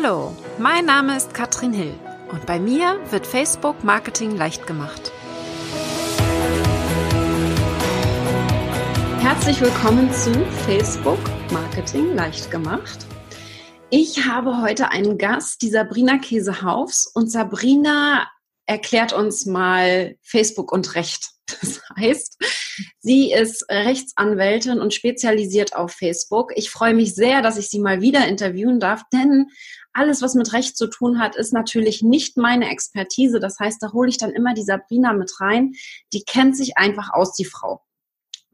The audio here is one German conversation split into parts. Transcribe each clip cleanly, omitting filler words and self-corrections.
Hallo, mein Name ist Katrin Hill und bei mir wird Facebook-Marketing leicht gemacht. Herzlich willkommen zu Facebook-Marketing leicht gemacht. Ich habe heute einen Gast, die Sabrina Käsehaufs, und Sabrina erklärt uns mal Facebook und Recht. Das heißt, sie ist Rechtsanwältin und spezialisiert auf Facebook. Ich freue mich sehr, dass ich sie mal wieder interviewen darf, denn alles, was mit Recht zu tun hat, ist natürlich nicht meine Expertise. Das heißt, da hole ich dann immer die Sabrina mit rein. Die kennt sich einfach aus, die Frau.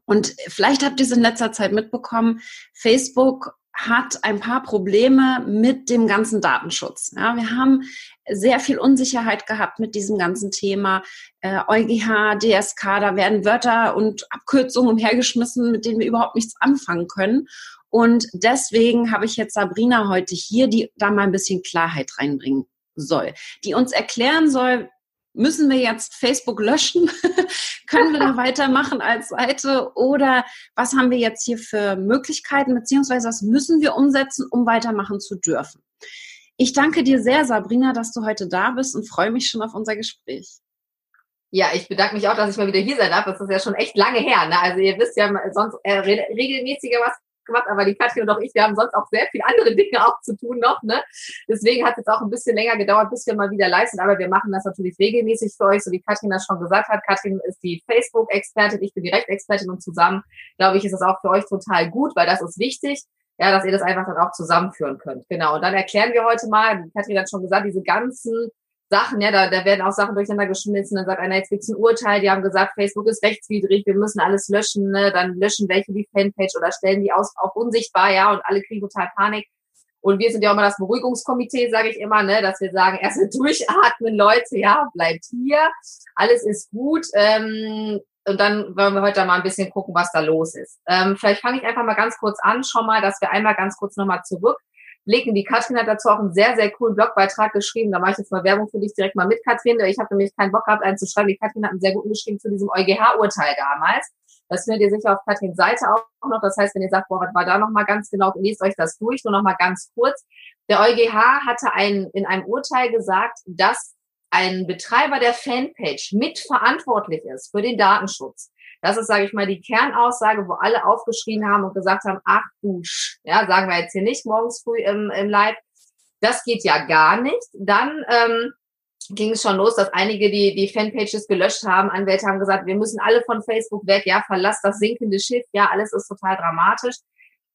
Und vielleicht habt ihr es in letzter Zeit mitbekommen, Facebook hat ein paar Probleme mit dem ganzen Datenschutz. Ja, wir haben sehr viel Unsicherheit gehabt mit diesem ganzen Thema. EuGH, DSK, da werden Wörter und Abkürzungen umhergeschmissen, mit denen wir überhaupt nichts anfangen können. Und deswegen habe ich jetzt Sabrina heute hier, die da mal ein bisschen Klarheit reinbringen soll, die uns erklären soll, müssen wir jetzt Facebook löschen? Können wir da weitermachen als Seite? Oder was haben wir jetzt hier für Möglichkeiten, beziehungsweise was müssen wir umsetzen, um weitermachen zu dürfen? Ich danke dir sehr, Sabrina, dass du heute da bist und freue mich schon auf unser Gespräch. Ja, ich bedanke mich auch, dass ich mal wieder hier sein darf. Das ist ja schon echt lange her. Ne? Also ihr wisst ja, sonst regelmäßiger was gemacht, aber die Katrin und auch ich, wir haben sonst auch sehr viele andere Dinge auch zu tun noch, ne? Deswegen hat es jetzt auch ein bisschen länger gedauert, bis wir mal wieder live sind, aber wir machen das natürlich regelmäßig für euch, so wie Katrin das schon gesagt hat. Katrin ist die Facebook-Expertin, ich bin die Rechtsexpertin, und zusammen, glaube ich, ist das auch für euch total gut, weil das ist wichtig, ja, dass ihr das einfach dann auch zusammenführen könnt. Genau, und dann erklären wir heute mal, wie Katrin hat schon gesagt, diese ganzen Sachen, ja, da werden auch Sachen durcheinander geschmissen, dann sagt einer, jetzt gibt's ein Urteil, die haben gesagt, Facebook ist rechtswidrig, wir müssen alles löschen, ne? Dann löschen welche die Fanpage oder stellen die aus, auch unsichtbar, ja, und alle kriegen total Panik. Und wir sind ja auch immer das Beruhigungskomitee, sage ich immer, ne, dass wir sagen, erstmal durchatmen, Leute, ja, bleibt hier, alles ist gut, und dann wollen wir heute mal ein bisschen gucken, was da los ist. Vielleicht fange ich einfach mal ganz kurz an, schon mal, dass wir einmal ganz kurz nochmal zurückblicken. Die Katrin hat dazu auch einen sehr, sehr coolen Blogbeitrag geschrieben. Da mache ich jetzt mal Werbung für dich direkt mal mit, Katrin. Ich habe nämlich keinen Bock gehabt, einen zu schreiben. Die Katrin hat einen sehr guten geschrieben zu diesem EuGH-Urteil damals. Das findet ihr sicher auf Katrins Seite auch noch. Das heißt, wenn ihr sagt, boah, was war da nochmal ganz genau, lest euch das durch. Nur nochmal ganz kurz. Der EuGH hatte in einem Urteil gesagt, dass ein Betreiber der Fanpage mitverantwortlich ist für den Datenschutz. Das ist, sage ich mal, die Kernaussage, wo alle aufgeschrien haben und gesagt haben, ach du, ja, sagen wir jetzt hier nicht morgens früh im Live, das geht ja gar nicht. Dann ging es schon los, dass einige, die Fanpages gelöscht haben, Anwälte haben gesagt, wir müssen alle von Facebook weg, ja, verlass das sinkende Schiff, ja, alles ist total dramatisch.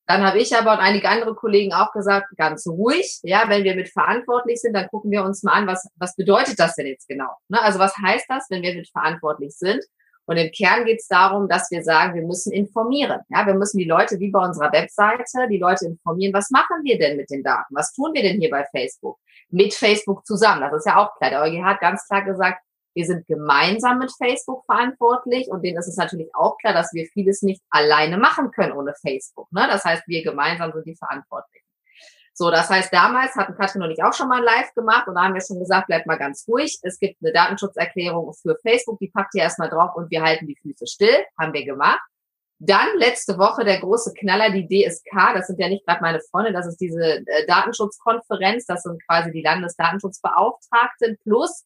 Dann habe ich aber und einige andere Kollegen auch gesagt, ganz ruhig, ja, wenn wir mit verantwortlich sind, dann gucken wir uns mal an, was bedeutet das denn jetzt genau? Ne? Also was heißt das, wenn wir mit verantwortlich sind? Und im Kern geht es darum, dass wir sagen, wir müssen informieren. Ja, wir müssen die Leute, wie bei unserer Webseite, die Leute informieren, was machen wir denn mit den Daten? Was tun wir denn hier bei Facebook? Mit Facebook zusammen, das ist ja auch klar. Der EuGH hat ganz klar gesagt, wir sind gemeinsam mit Facebook verantwortlich, und denen ist es natürlich auch klar, dass wir vieles nicht alleine machen können ohne Facebook. Ne? Das heißt, wir gemeinsam sind die Verantwortlichen. So, das heißt, damals hatten Katrin und ich auch schon mal live gemacht, und da haben wir schon gesagt, bleibt mal ganz ruhig. Es gibt eine Datenschutzerklärung für Facebook, die packt ihr erstmal drauf und wir halten die Füße still, haben wir gemacht. Dann letzte Woche der große Knaller, die DSK, das sind ja nicht gerade meine Freunde, das ist diese Datenschutzkonferenz, das sind quasi die Landesdatenschutzbeauftragten plus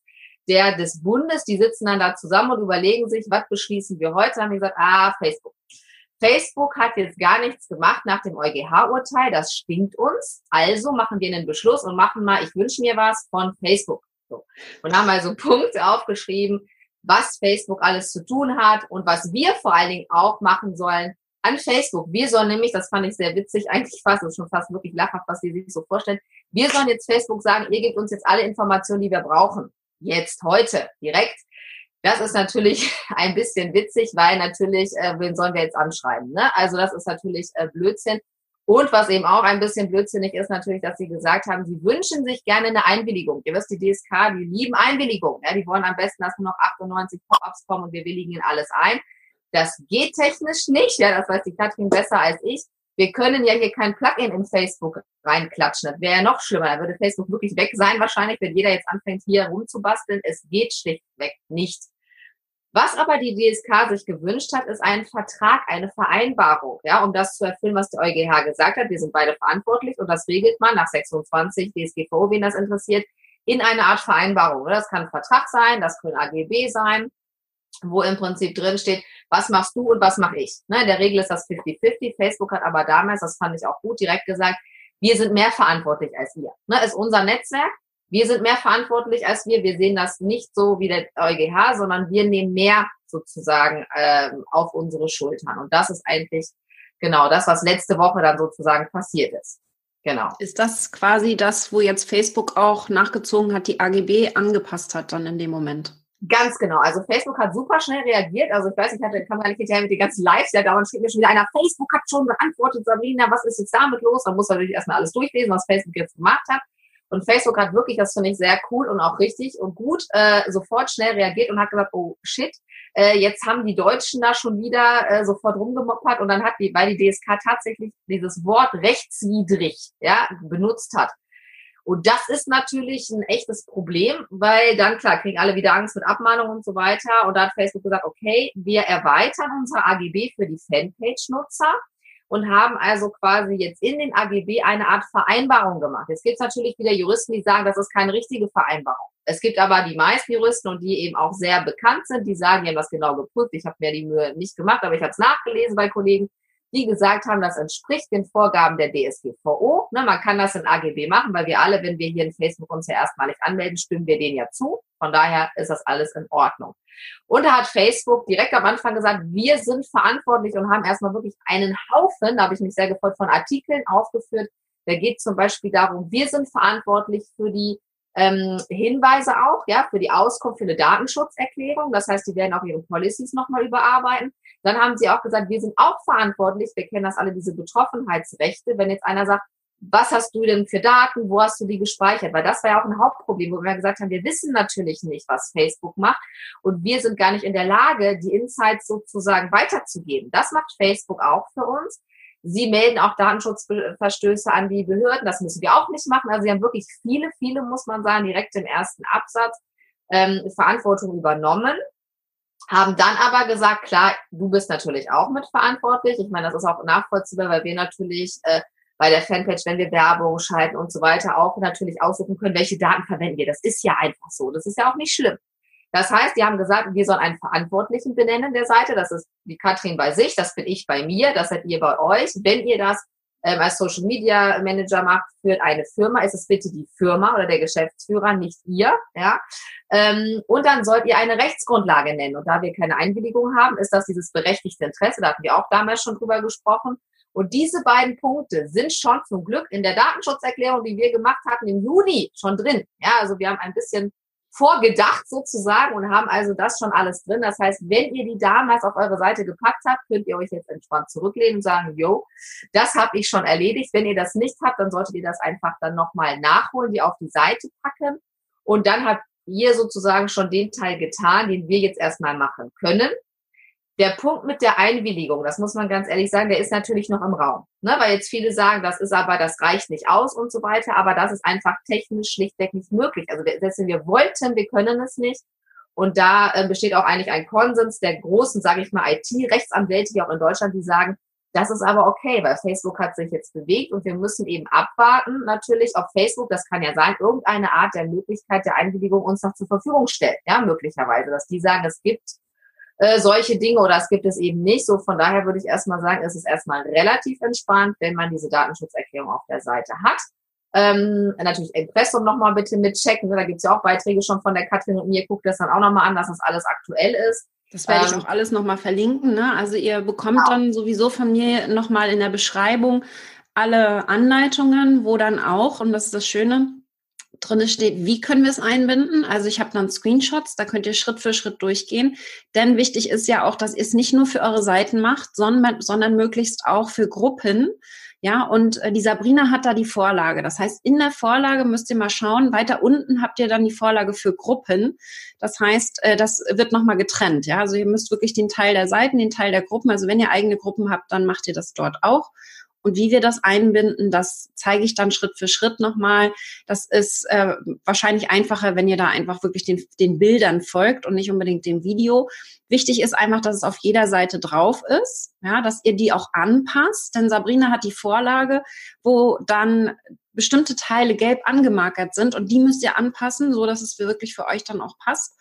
der des Bundes, die sitzen dann da zusammen und überlegen sich, was beschließen wir heute? Dann haben wir gesagt, Facebook. Facebook hat jetzt gar nichts gemacht nach dem EuGH-Urteil, das stinkt uns, also machen wir einen Beschluss und machen mal, ich wünsche mir was von Facebook. So. Und haben also Punkte aufgeschrieben, was Facebook alles zu tun hat und was wir vor allen Dingen auch machen sollen an Facebook. Wir sollen nämlich, das fand ich sehr witzig, eigentlich fast, das ist schon fast wirklich lachhaft, was die sich so vorstellen, wir sollen jetzt Facebook sagen, ihr gebt uns jetzt alle Informationen, die wir brauchen. Jetzt, heute, direkt. Das ist natürlich ein bisschen witzig, weil natürlich, wen sollen wir jetzt anschreiben? Ne? Also das ist natürlich Blödsinn. Und was eben auch ein bisschen blödsinnig ist natürlich, dass sie gesagt haben, sie wünschen sich gerne eine Einwilligung. Ihr wisst, die DSK, die lieben Einwilligung. Ja? Die wollen am besten, dass nur noch 98 Pop-ups kommen und wir willigen in alles ein. Das geht technisch nicht. Ja, das weiß die Katrin besser als ich. Wir können ja hier kein Plugin in Facebook reinklatschen. Das wäre ja noch schlimmer. Da würde Facebook wirklich weg sein wahrscheinlich, wenn jeder jetzt anfängt, hier rumzubasteln. Es geht schlichtweg nicht. Was aber die DSK sich gewünscht hat, ist ein Vertrag, eine Vereinbarung, ja, um das zu erfüllen, was der EuGH gesagt hat. Wir sind beide verantwortlich und das regelt man nach 26 DSGVO, wen das interessiert, in eine Art Vereinbarung. Das kann ein Vertrag sein, das können AGB sein, wo im Prinzip drin steht, was machst du und was mache ich. In der Regel ist das 50-50. Facebook hat aber damals, das fand ich auch gut, direkt gesagt, wir sind mehr verantwortlich als ihr. Ist unser Netzwerk. Wir sind mehr verantwortlich als wir. Wir sehen das nicht so wie der EuGH, sondern wir nehmen mehr sozusagen auf unsere Schultern. Und das ist eigentlich genau das, was letzte Woche dann sozusagen passiert ist. Genau. Ist das quasi das, wo jetzt Facebook auch nachgezogen hat, die AGB angepasst hat dann in dem Moment? Ganz genau. Also Facebook hat super schnell reagiert. Also ich weiß, ich kam gar nicht hinterher mit den ganzen Lives, da dauernd steht mir schon wieder einer, Facebook hat schon beantwortet, Sabrina, was ist jetzt damit los? Man muss natürlich erstmal alles durchlesen, was Facebook jetzt gemacht hat. Und Facebook hat wirklich, das finde ich sehr cool und auch richtig und gut, sofort schnell reagiert und hat gesagt, oh shit, jetzt haben die Deutschen da schon wieder sofort rumgemoppert. Und dann hat die, weil die DSK tatsächlich dieses Wort rechtswidrig, ja, benutzt hat. Und das ist natürlich ein echtes Problem, weil dann, klar, kriegen alle wieder Angst mit Abmahnungen und so weiter. Und da hat Facebook gesagt, okay, wir erweitern unsere AGB für die Fanpage-Nutzer. Und haben also quasi jetzt in den AGB eine Art Vereinbarung gemacht. Jetzt gibt es natürlich wieder Juristen, die sagen, das ist keine richtige Vereinbarung. Es gibt aber die meisten Juristen, und die eben auch sehr bekannt sind, die sagen, die haben das genau geprüft. Ich habe mir die Mühe nicht gemacht, aber ich habe es nachgelesen bei Kollegen, die gesagt haben, das entspricht den Vorgaben der DSGVO. Man kann das in AGB machen, weil wir alle, wenn wir hier in Facebook uns ja erstmalig anmelden, stimmen wir denen ja zu. Von daher ist das alles in Ordnung. Und da hat Facebook direkt am Anfang gesagt, wir sind verantwortlich und haben erstmal wirklich einen Haufen, da habe ich mich sehr gefreut, von Artikeln aufgeführt. Da geht zum Beispiel darum, wir sind verantwortlich für die Hinweise auch, ja, für die Auskunft, für eine Datenschutzerklärung. Das heißt, die werden auch ihre Policies nochmal überarbeiten. Dann haben sie auch gesagt, wir sind auch verantwortlich. Wir kennen das alle, diese Betroffenheitsrechte. Wenn jetzt einer sagt, was hast du denn für Daten, wo hast du die gespeichert? Weil das war ja auch ein Hauptproblem, wo wir gesagt haben, wir wissen natürlich nicht, was Facebook macht und wir sind gar nicht in der Lage, die Insights sozusagen weiterzugeben. Das macht Facebook auch für uns. Sie melden auch Datenschutzverstöße an die Behörden, das müssen wir auch nicht machen. Also sie haben wirklich viele, muss man sagen, direkt im ersten Absatz Verantwortung übernommen. Haben dann aber gesagt, klar, du bist natürlich auch mitverantwortlich. Ich meine, das ist auch nachvollziehbar, weil wir natürlich bei der Fanpage, wenn wir Werbung schalten und so weiter, auch natürlich aussuchen können, welche Daten verwenden wir. Das ist ja einfach so. Das ist ja auch nicht schlimm. Das heißt, die haben gesagt, wir sollen einen Verantwortlichen benennen der Seite. Das ist die Katrin bei sich, das bin ich bei mir, das seid ihr bei euch. Wenn ihr das als Social Media Manager macht, führt eine Firma, ist es bitte die Firma oder der Geschäftsführer, nicht ihr. Ja? Und dann sollt ihr eine Rechtsgrundlage nennen. Und da wir keine Einwilligung haben, ist das dieses berechtigte Interesse. Da hatten wir auch damals schon drüber gesprochen. Und diese beiden Punkte sind schon zum Glück in der Datenschutzerklärung, die wir gemacht hatten, im Juni schon drin. Ja, also wir haben ein bisschen vorgedacht sozusagen und haben also das schon alles drin. Das heißt, wenn ihr die damals auf eure Seite gepackt habt, könnt ihr euch jetzt entspannt zurücklehnen und sagen, yo, das habe ich schon erledigt. Wenn ihr das nicht habt, dann solltet ihr das einfach dann nochmal nachholen, die auf die Seite packen. Und dann habt ihr sozusagen schon den Teil getan, den wir jetzt erstmal machen können. Der Punkt mit der Einwilligung, das muss man ganz ehrlich sagen, der ist natürlich noch im Raum. Ne? Weil jetzt viele sagen, das ist aber, das reicht nicht aus und so weiter. Aber das ist einfach technisch schlichtweg nicht möglich. Also deswegen, wir wollten, wir können es nicht. Und da besteht auch eigentlich ein Konsens der großen, sage ich mal, IT-Rechtsanwälte, die auch in Deutschland, die sagen, das ist aber okay, weil Facebook hat sich jetzt bewegt und wir müssen eben abwarten natürlich, ob Facebook, das kann ja sein, irgendeine Art der Möglichkeit der Einwilligung uns noch zur Verfügung stellt. Ja, möglicherweise, dass die sagen, es gibt solche Dinge oder es gibt es eben nicht. So, von daher würde ich erstmal sagen, es ist erstmal relativ entspannt, wenn man diese Datenschutzerklärung auf der Seite hat. Natürlich Impressum nochmal bitte mitchecken. Da gibt's ja auch Beiträge schon von der Katrin und mir. Guckt das dann auch nochmal an, dass das alles aktuell ist. Das werde ich auch alles nochmal verlinken. Ne? Also ihr bekommt dann sowieso von mir nochmal in der Beschreibung alle Anleitungen, wo dann auch, und das ist das Schöne, drin steht, wie können wir es einbinden? Also ich habe dann Screenshots, da könnt ihr Schritt für Schritt durchgehen. Denn wichtig ist ja auch, dass ihr es nicht nur für eure Seiten macht, sondern möglichst auch für Gruppen. Ja, und die Sabrina hat da die Vorlage. Das heißt, in der Vorlage müsst ihr mal schauen, weiter unten habt ihr dann die Vorlage für Gruppen. Das heißt, das wird nochmal getrennt. Ja, also ihr müsst wirklich den Teil der Seiten, den Teil der Gruppen. Also wenn ihr eigene Gruppen habt, dann macht ihr das dort auch. Und wie wir das einbinden, das zeige ich dann Schritt für Schritt nochmal. Das ist wahrscheinlich einfacher, wenn ihr da einfach wirklich den Bildern folgt und nicht unbedingt dem Video. Wichtig ist einfach, dass es auf jeder Seite drauf ist, ja, dass ihr die auch anpasst. Denn Sabrina hat die Vorlage, wo dann bestimmte Teile gelb angemarkert sind und die müsst ihr anpassen, so dass es wirklich für euch dann auch passt.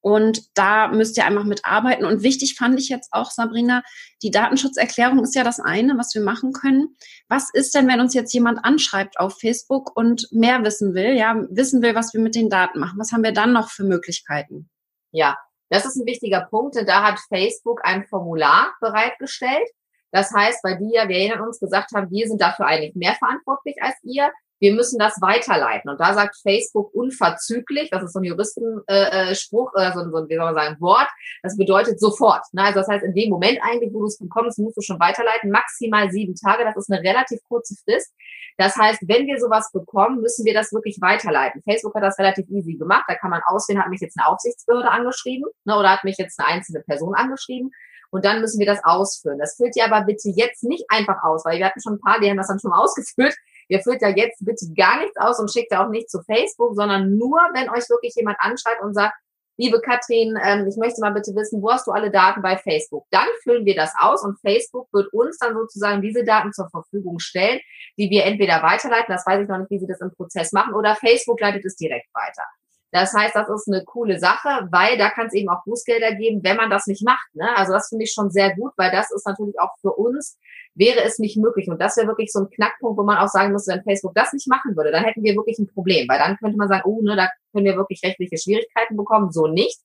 Und da müsst ihr einfach mitarbeiten. Und wichtig fand ich jetzt auch, Sabrina, die Datenschutzerklärung ist ja das eine, was wir machen können. Was ist denn, wenn uns jetzt jemand anschreibt auf Facebook und mehr wissen will, ja, wissen will, was wir mit den Daten machen? Was haben wir dann noch für Möglichkeiten? Ja, das ist ein wichtiger Punkt. Da hat Facebook ein Formular bereitgestellt. Das heißt, weil wir erinnern uns, gesagt haben, wir sind dafür eigentlich mehr verantwortlich als ihr. Wir müssen das weiterleiten. Und da sagt Facebook unverzüglich, das ist so ein Juristenspruch, so ein, wie soll man sagen, Wort, das bedeutet sofort. Ne? Also das heißt, in dem Moment eigentlich, wo du es bekommst, musst du schon weiterleiten, maximal 7 Tage, das ist eine relativ kurze Frist. Das heißt, wenn wir sowas bekommen, müssen wir das wirklich weiterleiten. Facebook hat das relativ easy gemacht, da kann man auswählen, hat mich jetzt eine Aufsichtsbehörde angeschrieben, ne, oder hat mich jetzt eine einzelne Person angeschrieben. Und dann müssen wir das ausfüllen. Das füllt ihr aber bitte jetzt nicht einfach aus, weil wir hatten schon ein paar, die haben das dann schon ausgefüllt. Ihr füllt da jetzt bitte gar nichts aus und schickt da auch nicht zu Facebook, sondern nur, wenn euch wirklich jemand anschreibt und sagt, liebe Katrin, ich möchte mal bitte wissen, wo hast du alle Daten bei Facebook? Dann füllen wir das aus und Facebook wird uns dann sozusagen diese Daten zur Verfügung stellen, die wir entweder weiterleiten, das weiß ich noch nicht, wie sie das im Prozess machen, oder Facebook leitet es direkt weiter. Das heißt, das ist eine coole Sache, weil da kann es eben auch Bußgelder geben, wenn man das nicht macht. Ne? Also das finde ich schon sehr gut, weil das ist natürlich auch für uns, wäre es nicht möglich. Und das wäre wirklich so ein Knackpunkt, wo man auch sagen müsste, wenn Facebook das nicht machen würde, dann hätten wir wirklich ein Problem, weil dann könnte man sagen, oh, ne, da können wir wirklich rechtliche Schwierigkeiten bekommen, so nicht.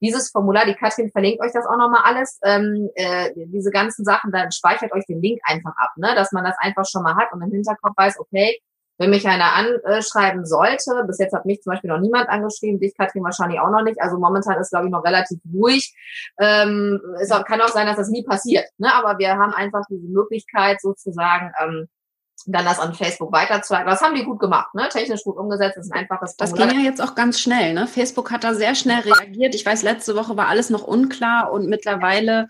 Dieses Formular, die Katrin verlinkt euch das auch nochmal alles, diese ganzen Sachen, dann speichert euch den Link einfach ab, ne? Dass man das einfach schon mal hat und im Hinterkopf weiß, okay, wenn mich einer anschreiben sollte, bis jetzt hat mich zum Beispiel noch niemand angeschrieben, dich, Katrin, wahrscheinlich auch noch nicht, also momentan ist, glaube ich, noch relativ ruhig, es kann auch sein, dass das nie passiert, ne? Aber wir haben einfach diese Möglichkeit sozusagen, dann das an Facebook weiterzuleiten. Das haben die gut gemacht, ne? Technisch gut umgesetzt, das ist ein einfaches Formular. Das ging ja jetzt auch ganz schnell, ne? Facebook hat da sehr schnell reagiert, ich weiß, letzte Woche war alles noch unklar und mittlerweile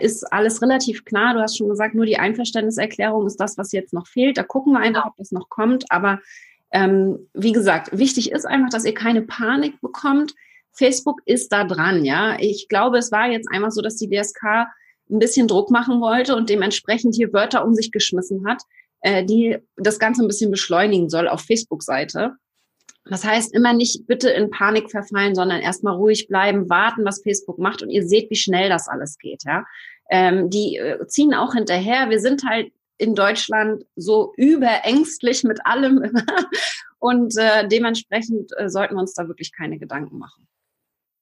ist alles relativ klar. Du hast schon gesagt, nur die Einverständniserklärung ist das, was jetzt noch fehlt. Da gucken wir einfach, ob das noch kommt. Aber wie gesagt, wichtig ist einfach, dass ihr keine Panik bekommt. Facebook ist da dran, ja. Ich glaube, es war jetzt einfach so, dass die DSK ein bisschen Druck machen wollte und dementsprechend hier Wörter um sich geschmissen hat, die das Ganze ein bisschen beschleunigen soll auf Facebook-Seite. Das heißt, immer nicht bitte in Panik verfallen, sondern erstmal ruhig bleiben, warten, was Facebook macht. Und ihr seht, wie schnell das alles geht. Ja, die ziehen auch hinterher. Wir sind halt in Deutschland so überängstlich mit allem. Und dementsprechend sollten wir uns da wirklich keine Gedanken machen.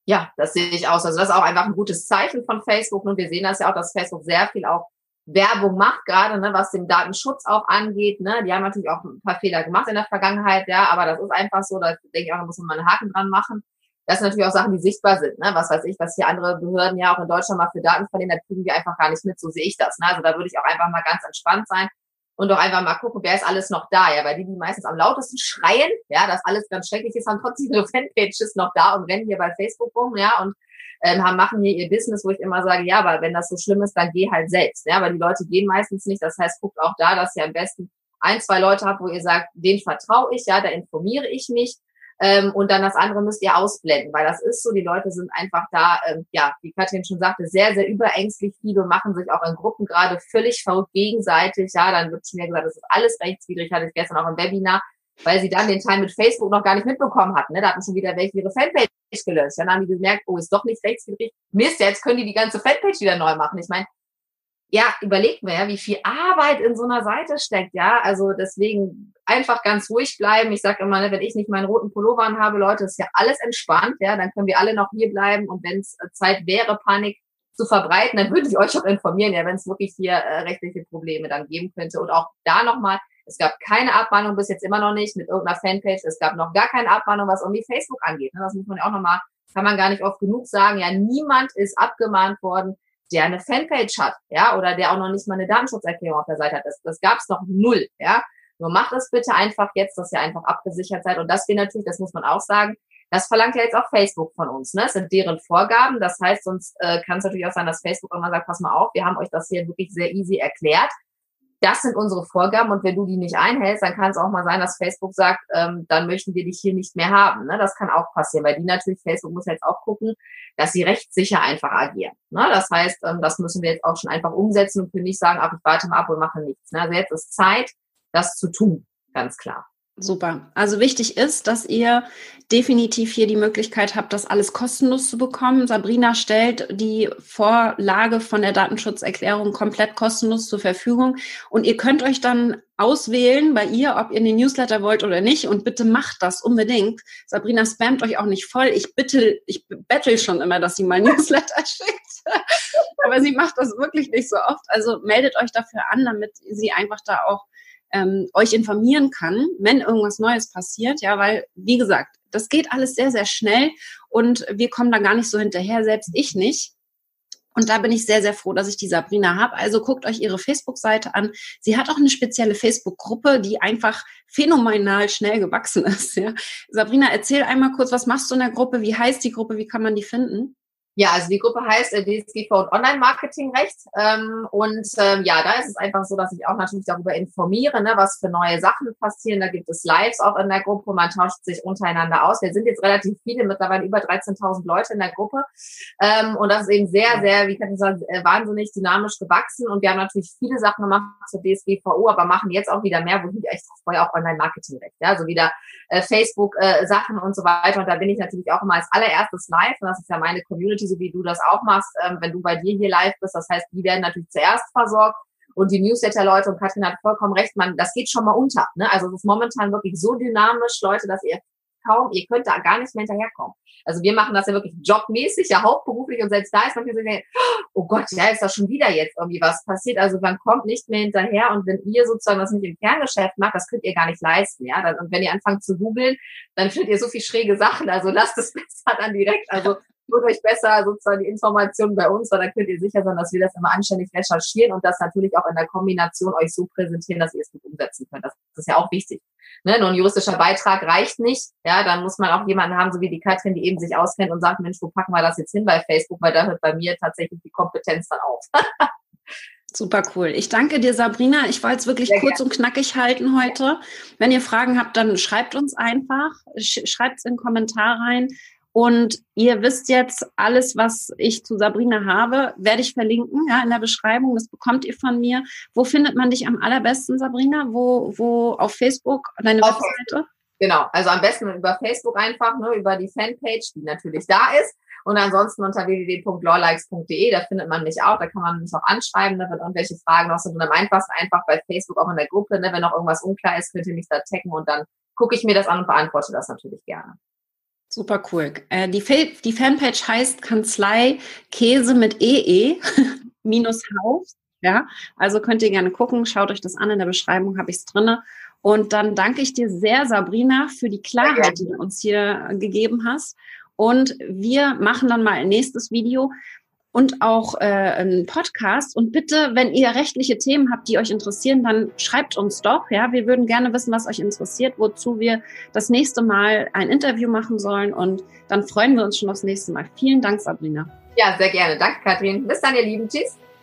Ja, das sehe ich aus. Also das ist auch einfach ein gutes Zeichen von Facebook. Und wir sehen das ja auch, dass Facebook sehr viel auch Werbung macht, gerade, ne, was den Datenschutz auch angeht, ne, die haben natürlich auch ein paar Fehler gemacht in der Vergangenheit, ja, aber das ist einfach so, da denke ich auch, da muss man mal einen Haken dran machen. Das sind natürlich auch Sachen, die sichtbar sind, ne, was weiß ich, was hier andere Behörden ja auch in Deutschland mal für Daten verlieren, da kriegen wir einfach gar nicht mit, so sehe ich das, ne, also da würde ich auch einfach mal ganz entspannt sein und auch einfach mal gucken, wer ist alles noch da, ja, weil die meistens am lautesten schreien, ja, dass alles ganz schrecklich ist, haben trotzdem ihre Fanpages noch da und rennen hier bei Facebook rum, ja, und machen hier ihr Business, wo ich immer sage, ja, aber wenn das so schlimm ist, dann geh halt selbst. Ja, aber die Leute gehen meistens nicht. Das heißt, guckt auch da, dass ihr am besten 1, 2 Leute habt, wo ihr sagt, denen vertraue ich, ja, da informiere ich mich. Und dann das andere müsst ihr ausblenden, weil das ist so, die Leute sind einfach da, ja, wie Katrin schon sagte, sehr, sehr überängstlich. Viele machen sich auch in Gruppen gerade völlig verrückt gegenseitig. Ja, dann wird schon wieder gesagt, das ist alles rechtswidrig, hatte ich gestern auch im Webinar, weil sie dann den Teil mit Facebook noch gar nicht mitbekommen hatten. Ne? Da hatten schon wieder welche ihre Fanpage gelöscht. Dann haben die gemerkt, oh, ist doch nicht rechtswidrig. Mist, jetzt können die ganze Fanpage wieder neu machen. Ich meine, ja, überlegt mir, ja, wie viel Arbeit in so einer Seite steckt. Ja, also deswegen einfach ganz ruhig bleiben. Ich sage immer, ne, wenn ich nicht meinen roten Pullover anhabe, Leute, ist ja alles entspannt. Ja, dann können wir alle noch hier bleiben. Und wenn es Zeit wäre, Panik zu verbreiten, dann würde ich euch auch informieren, ja, wenn es wirklich hier rechtliche Probleme dann geben könnte. Und auch da nochmal, es gab keine Abmahnung, bis jetzt immer noch nicht, mit irgendeiner Fanpage. Es gab noch gar keine Abmahnung, was irgendwie Facebook angeht. Das muss man ja auch nochmal, kann man gar nicht oft genug sagen. Ja, niemand ist abgemahnt worden, der eine Fanpage hat, ja, oder der auch noch nicht mal eine Datenschutzerklärung auf der Seite hat. Das gab es noch null, ja. Nur macht es bitte einfach jetzt, dass ihr einfach abgesichert seid. Und das wir natürlich, das muss man auch sagen, das verlangt ja jetzt auch Facebook von uns, ne? Das sind deren Vorgaben. Das heißt, sonst kann es natürlich auch sein, dass Facebook immer sagt, pass mal auf, wir haben euch das hier wirklich sehr easy erklärt. das sind unsere Vorgaben und wenn du die nicht einhältst, dann kann es auch mal sein, dass Facebook sagt, dann möchten wir dich hier nicht mehr haben. Ne? Das kann auch passieren, weil die natürlich, Facebook muss jetzt auch gucken, dass sie rechtssicher einfach agieren. Ne? Das heißt, das müssen wir jetzt auch schon einfach umsetzen und können nicht sagen, ich warte mal ab und mache nichts. Ne? Also jetzt ist Zeit, das zu tun, ganz klar. Super. Also wichtig ist, dass ihr definitiv hier die Möglichkeit habt, das alles kostenlos zu bekommen. Sabrina stellt die Vorlage von der Datenschutzerklärung komplett kostenlos zur Verfügung und ihr könnt euch dann auswählen bei ihr, ob ihr in den Newsletter wollt oder nicht und bitte macht das unbedingt. Sabrina spammt euch auch nicht voll. Ich bettel schon immer, dass sie mal Newsletter schickt. Aber sie macht das wirklich nicht so oft. Also meldet euch dafür an, damit sie einfach da auch euch informieren kann, wenn irgendwas Neues passiert, ja, weil, wie gesagt, das geht alles sehr, sehr schnell und wir kommen da gar nicht so hinterher, selbst ich nicht. Und da bin ich sehr, sehr froh, dass ich die Sabrina habe. Also guckt euch ihre Facebook-Seite an. Sie hat auch eine spezielle Facebook-Gruppe, die einfach phänomenal schnell gewachsen ist, ja. Sabrina, erzähl einmal kurz, was machst du in der Gruppe? Wie heißt die Gruppe? Wie kann man die finden? Ja, also die Gruppe heißt DSGVO und Online Marketing Recht da ist es einfach so, dass ich auch natürlich darüber informiere, ne, was für neue Sachen passieren. Da gibt es Lives auch in der Gruppe, man tauscht sich untereinander aus. Wir sind jetzt relativ viele, mittlerweile über 13.000 Leute in der Gruppe und das ist eben sehr, sehr, wie kann ich sagen, wahnsinnig dynamisch gewachsen und wir haben natürlich viele Sachen gemacht zur DSGVO, aber machen jetzt auch wieder mehr, wo ich mich echt freue, auch Online Marketing Recht, ja, also wieder Facebook Sachen und so weiter und da bin ich natürlich auch immer als allererstes live und das ist ja meine Community, so wie du das auch machst, wenn du bei dir hier live bist. Das heißt, die werden natürlich zuerst versorgt und die Newsletter-Leute, und Katrin hat vollkommen recht, das geht schon mal unter. Ne? Also es ist momentan wirklich so dynamisch, Leute, dass ihr könnt da gar nicht mehr hinterherkommen. Also wir machen das ja wirklich jobmäßig, ja hauptberuflich und selbst da ist manchmal so, oh Gott, ja, ist da schon wieder jetzt irgendwie was passiert. Also man kommt nicht mehr hinterher und wenn ihr sozusagen das nicht im Kerngeschäft macht, das könnt ihr gar nicht leisten, ja. Und wenn ihr anfangt zu googeln, dann findet ihr so viel schräge Sachen, also lasst es besser dann direkt, also holt euch besser sozusagen die Informationen bei uns, weil dann könnt ihr sicher sein, dass wir das immer anständig recherchieren und das natürlich auch in der Kombination euch so präsentieren, dass ihr es gut umsetzen könnt. Das ist ja auch wichtig. Ne? Nur ein juristischer Beitrag reicht nicht. Ja, dann muss man auch jemanden haben, so wie die Katrin, die eben sich auskennt und sagt, Mensch, wo packen wir das jetzt hin bei Facebook? Weil da hört bei mir tatsächlich die Kompetenz dann auf. Super cool. Ich danke dir, Sabrina. Ich wollte es wirklich kurz und knackig halten heute. Wenn ihr Fragen habt, dann schreibt uns einfach. Schreibt es in den Kommentar rein. Und ihr wisst jetzt, alles, was ich zu Sabrina habe, werde ich verlinken, ja, in der Beschreibung. Das bekommt ihr von mir. Wo findet man dich am allerbesten, Sabrina? Wo auf Facebook, deine Webseite? Genau, also am besten über Facebook einfach, ne, über die Fanpage, die natürlich da ist. Und ansonsten unter www.lawlikes.de, da findet man mich auch, da kann man mich auch anschreiben, wenn irgendwelche Fragen noch sind. Und am einfachsten einfach bei Facebook, auch in der Gruppe, ne, wenn noch irgendwas unklar ist, könnt ihr mich da taggen und dann gucke ich mir das an und beantworte das natürlich gerne. Super cool. Die Fanpage heißt Kanzlei Käse mit EE minus Haus. Ja, also könnt ihr gerne gucken. Schaut euch das an. In der Beschreibung habe ich es drinne. Und dann danke ich dir sehr, Sabrina, für die Klarheit, die du uns hier gegeben hast. Und wir machen dann mal ein nächstes Video und auch einen Podcast. Und bitte, wenn ihr rechtliche Themen habt, die euch interessieren, dann schreibt uns doch. Ja, wir würden gerne wissen, was euch interessiert, wozu wir das nächste Mal ein Interview machen sollen. Und dann freuen wir uns schon aufs nächste Mal. Vielen Dank, Sabrina. Ja, sehr gerne. Danke, Katrin. Bis dann, ihr Lieben. Tschüss.